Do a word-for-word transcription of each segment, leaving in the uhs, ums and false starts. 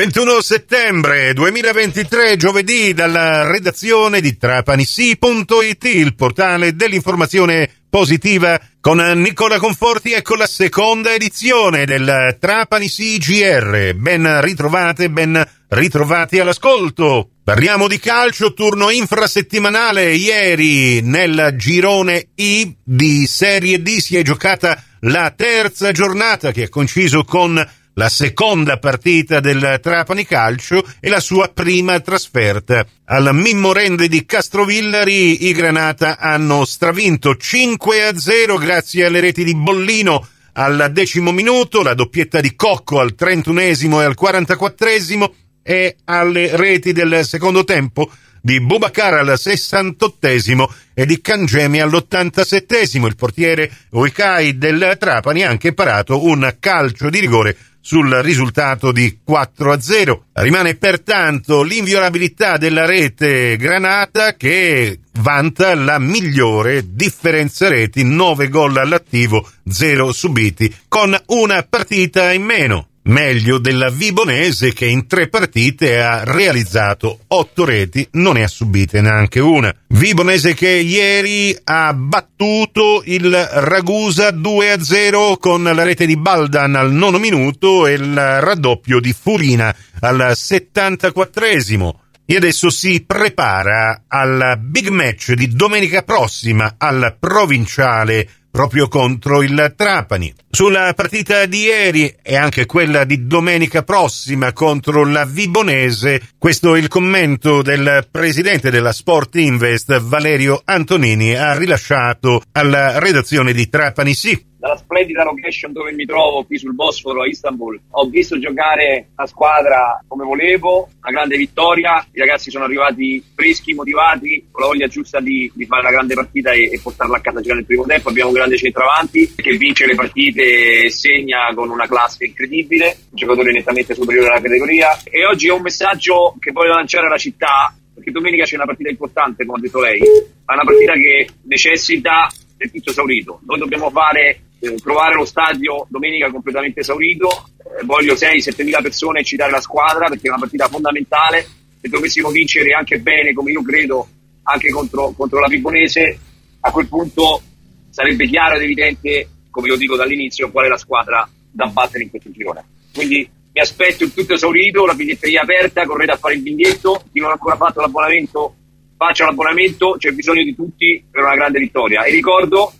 ventuno settembre duemilaventitré, giovedì, dalla redazione di Trapani Sì punto it, il portale dell'informazione positiva, con Nicola Conforti e con la seconda edizione del TrapaniSì G R. Ben ritrovate, ben ritrovati all'ascolto. Parliamo di calcio, turno infrasettimanale. Ieri nel girone I di Serie D si è giocata la terza giornata, che ha coinciso con la seconda partita del Trapani Calcio e la sua prima trasferta. Alla Mimmorende di Castrovillari i Granata hanno stravinto cinque a zero grazie alle reti di Bollino al decimo minuto, la doppietta di Cocco al trentunesimo e al quarantaquattresimo e alle reti del secondo tempo di Bubacar al sessantottesimo e di Cangemi all'ottantasettesimo. Il portiere Uikai del Trapani ha anche parato un calcio di rigore sul risultato di quattro a zero. Rimane pertanto l'inviolabilità della rete Granata, che vanta la migliore differenza reti, nove gol all'attivo, zero subiti, con una partita in meno. Meglio della Vibonese, che in tre partite ha realizzato otto reti, non ne ha subite neanche una. Vibonese che ieri ha battuto il Ragusa due a zero con la rete di Baldan al nono minuto e il raddoppio di Furina al settantaquattresimo. E adesso si prepara al big match di domenica prossima al provinciale, proprio contro il Trapani. Sulla partita di ieri e anche quella di domenica prossima contro la Vibonese, questo è il commento del presidente della Sport Invest, Valerio Antonini, ha rilasciato alla redazione di Trapani Sì. Dalla splendida location dove mi trovo, qui sul Bosforo a Istanbul, ho visto giocare la squadra come volevo, una grande vittoria, i ragazzi sono arrivati freschi, motivati, con la voglia giusta di, di fare la grande partita e, e portarla a casa già nel primo tempo. Abbiamo un grande centravanti che vince le partite e segna con una classe incredibile, un giocatore nettamente superiore alla categoria, e oggi ho un messaggio che voglio lanciare alla città, perché domenica c'è una partita importante, come ha detto lei, ma una partita che necessita del tutto esaurito. Noi dobbiamo fare trovare lo stadio domenica completamente esaurito, eh, voglio sei sette mila persone citare la squadra, perché è una partita fondamentale. Se dovessimo vincere anche bene, come io credo, anche contro, contro la Vibonese, a quel punto sarebbe chiaro ed evidente, come io dico dall'inizio, qual è la squadra da battere in questo girone. Quindi mi aspetto il tutto esaurito, la biglietteria aperta, correte a fare il biglietto, chi non ha ancora fatto l'abbonamento faccia l'abbonamento, c'è bisogno di tutti per una grande vittoria. E ricordo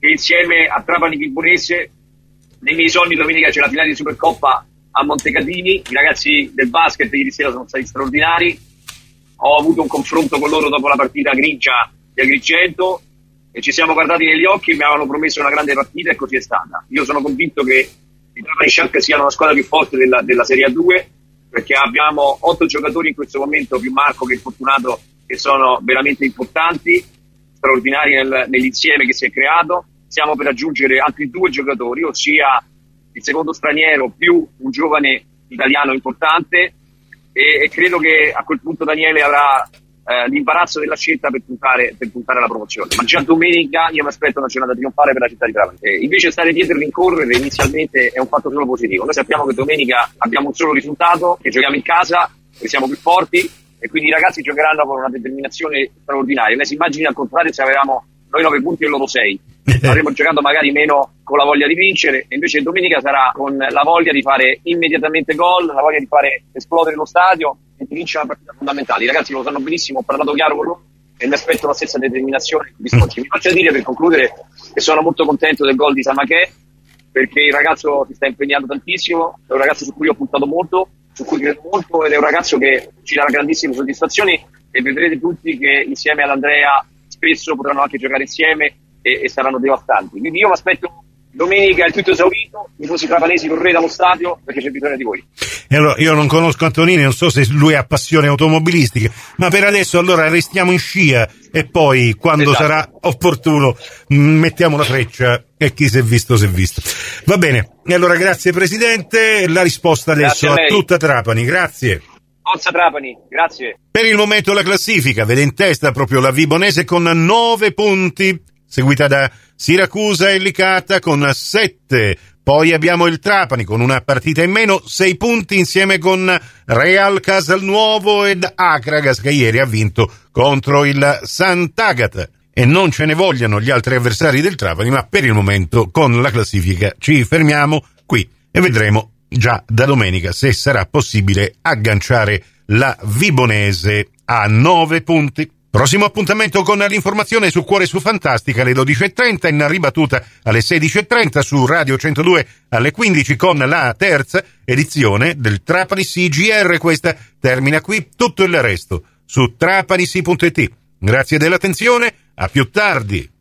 che insieme a Trapani Vibonese, nei miei sogni domenica c'è la finale di Supercoppa a Montecatini. I ragazzi del basket ieri sera sono stati straordinari, ho avuto un confronto con loro dopo la partita grigia di Agrigento e ci siamo guardati negli occhi, mi avevano promesso una grande partita e così è stata. Io sono convinto che i Trapani Shark siano la squadra più forte della, della Serie A due, perché abbiamo otto giocatori in questo momento, più Marco che Fortunato, che sono veramente importanti, straordinari nel, nell'insieme che si è creato. Stiamo per aggiungere altri due giocatori, ossia il secondo straniero più un giovane italiano importante, e, e credo che a quel punto Daniele avrà eh, l'imbarazzo della scelta per puntare, per puntare alla promozione. Ma già domenica io mi aspetto una giornata trionfale per la città di Trapani. Eh, invece stare dietro e rincorrere inizialmente è un fatto solo positivo. Noi sappiamo che domenica abbiamo un solo risultato, che giochiamo in casa, che siamo più forti, e quindi i ragazzi giocheranno con una determinazione straordinaria. Lei si immagini al contrario se avevamo noi nove punti e loro sei. Avremmo giocato magari meno con la voglia di vincere, e invece domenica sarà con la voglia di fare immediatamente gol, la voglia di fare esplodere lo stadio e di vincere una partita fondamentale. I ragazzi lo sanno benissimo, ho parlato chiaro con loro e mi aspetto la stessa determinazione. Mi faccio dire, per concludere, che sono molto contento del gol di Samakè, perché il ragazzo si sta impegnando tantissimo, è un ragazzo su cui ho puntato molto, su cui credo molto, ed è un ragazzo che ci darà grandissime soddisfazioni, e vedrete tutti che insieme ad Andrea spesso potranno anche giocare insieme E, e saranno devastanti. Quindi io mi aspetto domenica il tutto esaurito, i tifosi trapanesi correte allo stadio perché c'è bisogno di voi. E allora, io non conosco Antonini, non so se lui ha passione automobilistica, ma per adesso allora restiamo in scia e poi quando esatto. sarà opportuno mettiamo la freccia e chi si è visto si è visto. Va bene, e allora grazie presidente, la risposta adesso a, a tutta Trapani. Grazie. Forza Trapani, grazie. Per il momento la classifica vede in testa proprio la Vibonese con nove punti, seguita da Siracusa e Licata con sette, Poi abbiamo il Trapani con una partita in meno, sei punti insieme con Real Casalnuovo ed Acragas, che ieri ha vinto contro il Sant'Agata. E non ce ne vogliano gli altri avversari del Trapani, ma per il momento con la classifica ci fermiamo qui e vedremo già da domenica se sarà possibile agganciare la Vibonese a nove punti. Prossimo appuntamento con l'informazione su Cuore su Fantastica alle dodici e trenta, in ribattuta alle sedici e trenta su Radio centodue alle quindici con la terza edizione del TrapaniSì G R. Questa termina qui, tutto il resto su trapani sì punto it. Grazie dell'attenzione, a più tardi.